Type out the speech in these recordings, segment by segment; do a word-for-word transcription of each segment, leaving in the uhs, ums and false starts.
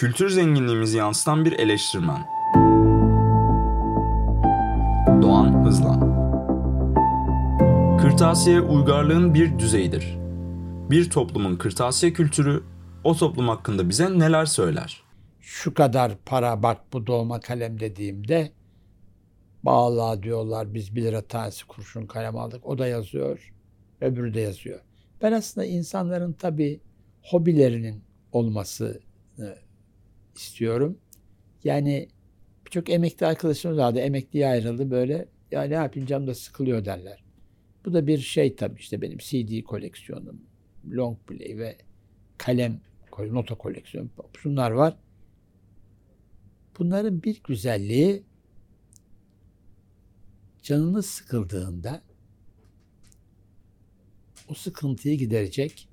kültür zenginliğimizi yansıtan bir eleştirmen. Doğan Hızlan. Kırtasiye uygarlığın bir düzeyidir. Bir toplumun kırtasiye kültürü o toplum hakkında bize neler söyler? Şu kadar para bak bu dolma kalem dediğimde bağla diyorlar, biz bir lira tanesi kurşun kalem aldık. O da yazıyor, öbürü de yazıyor. Ben aslında insanların tabii hobilerinin olmasını istiyorum. Yani birçok emekli arkadaşımız vardı, emekliye ayrıldı böyle. Ya ne yapayım, canım da sıkılıyor derler. Bu da bir şey tabii, işte benim C D koleksiyonum, long play ve kalem, nota koleksiyonu, şunlar var. Bunların bir güzelliği, canınız sıkıldığında o sıkıntıyı giderecek,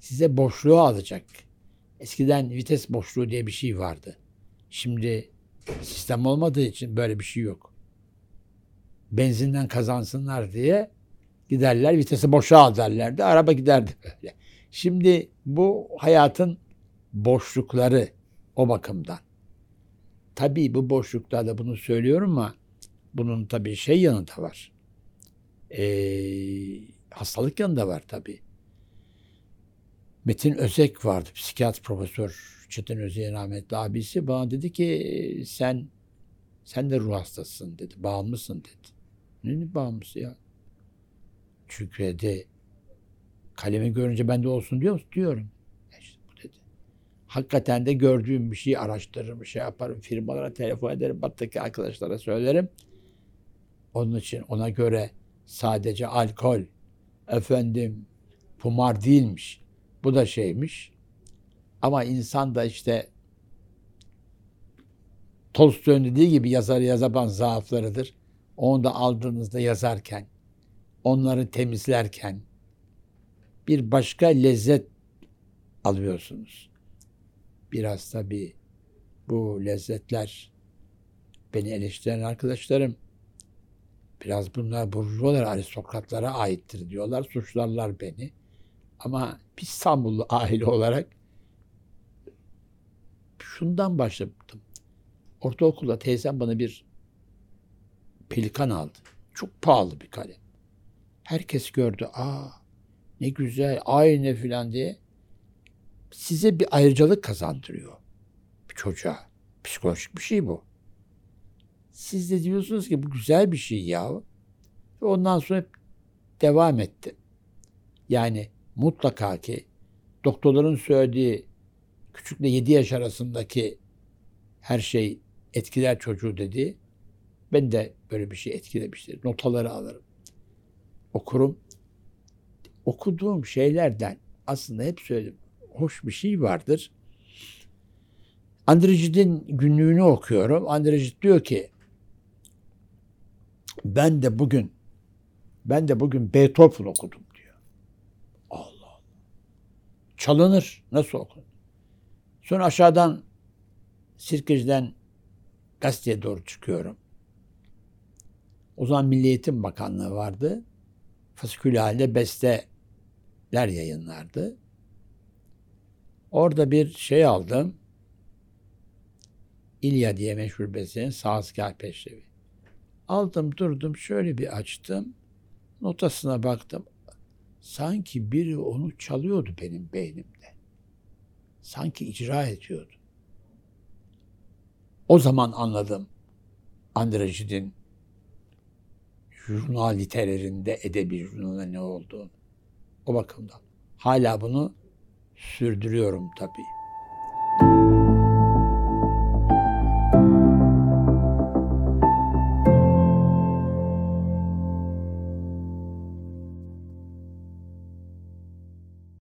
size boşluğu alacak. Eskiden vites boşluğu diye bir şey vardı. Şimdi sistem olmadığı için böyle bir şey yok. Benzinden kazansınlar diye giderler, vitesi boşa al derlerdi, araba giderdi böyle. Şimdi bu hayatın boşlukları o bakımdan. Tabii bu boşluklarda bunu söylüyorum ama bunun tabii şey yanı da var. Ee, hastalık yanı da var tabii. Metin Özek vardı, psikiyatr profesör Çetin Özek'in rahmetli abisi, bana dedi ki sen sen de ruh hastasısın dedi, bağımlısın dedi. Ne bağımlısı ya? Çünkü dedi, kalemi görünce ben de olsun diyor musun? Diyorum. İşte bu dedi. Hakikaten de gördüğüm bir şeyi araştırırım, bir şey yaparım, firmalara telefon ederim, battaki arkadaşlara söylerim. Onun için ona göre sadece alkol, efendim, kumar değilmiş. Bu da şeymiş. Ama insan da işte Tolstoy'un dediği gibi yazar yazaban zaaflarıdır. Onu da aldığınızda yazarken, onları temizlerken bir başka lezzet alıyorsunuz. Biraz tabii bu lezzetler, beni eleştiren arkadaşlarım, biraz bunlar burjuvalara, aristokratlara aittir diyorlar, suçlarlar beni. Ama İstanbullu aile olarak şundan başladım. Ortaokulda teyzem bana bir pelikan aldı. Çok pahalı bir kalem. Herkes gördü. Aa ne güzel, aynı filan diye. Size bir ayrıcalık kazandırıyor. Bir çocuğa. Psikolojik bir şey bu. Siz de diyorsunuz ki bu güzel bir şey ya. Ve ondan sonra devam etti. Yani mutlaka ki doktorların söylediği küçükle yedi yaş arasındaki her şey etkiler çocuğu dedi. Ben de böyle bir şey etkilemiştir. Notaları alırım. Okurum. Okuduğum şeylerden aslında hep söyledim. Hoş bir şey vardır. Andre Gide'nin günlüğünü okuyorum. Andre Gide diyor ki ben de bugün ben de bugün Beethoven okudum diyor. Allah Allah. Çalınır. Nasıl okunur? Sonra aşağıdan Sirkeci'den gazeteye doğru çıkıyorum. O zaman Milli Eğitim Bakanlığı vardı. Fasikül halinde besteler yayınlardı. Orada bir şey aldım. İlya diye meşhur bestenin Sazgâr Peşrevi. Aldım, durdum, şöyle bir açtım. Notasına baktım. Sanki biri onu çalıyordu benim beynimde. Sanki icra ediyordu. O zaman anladım. Andre Gide'nin jurnal literelerinde edebi jurnalına ne olduğunu. O bakımdan. Hala bunu sürdürüyorum tabii.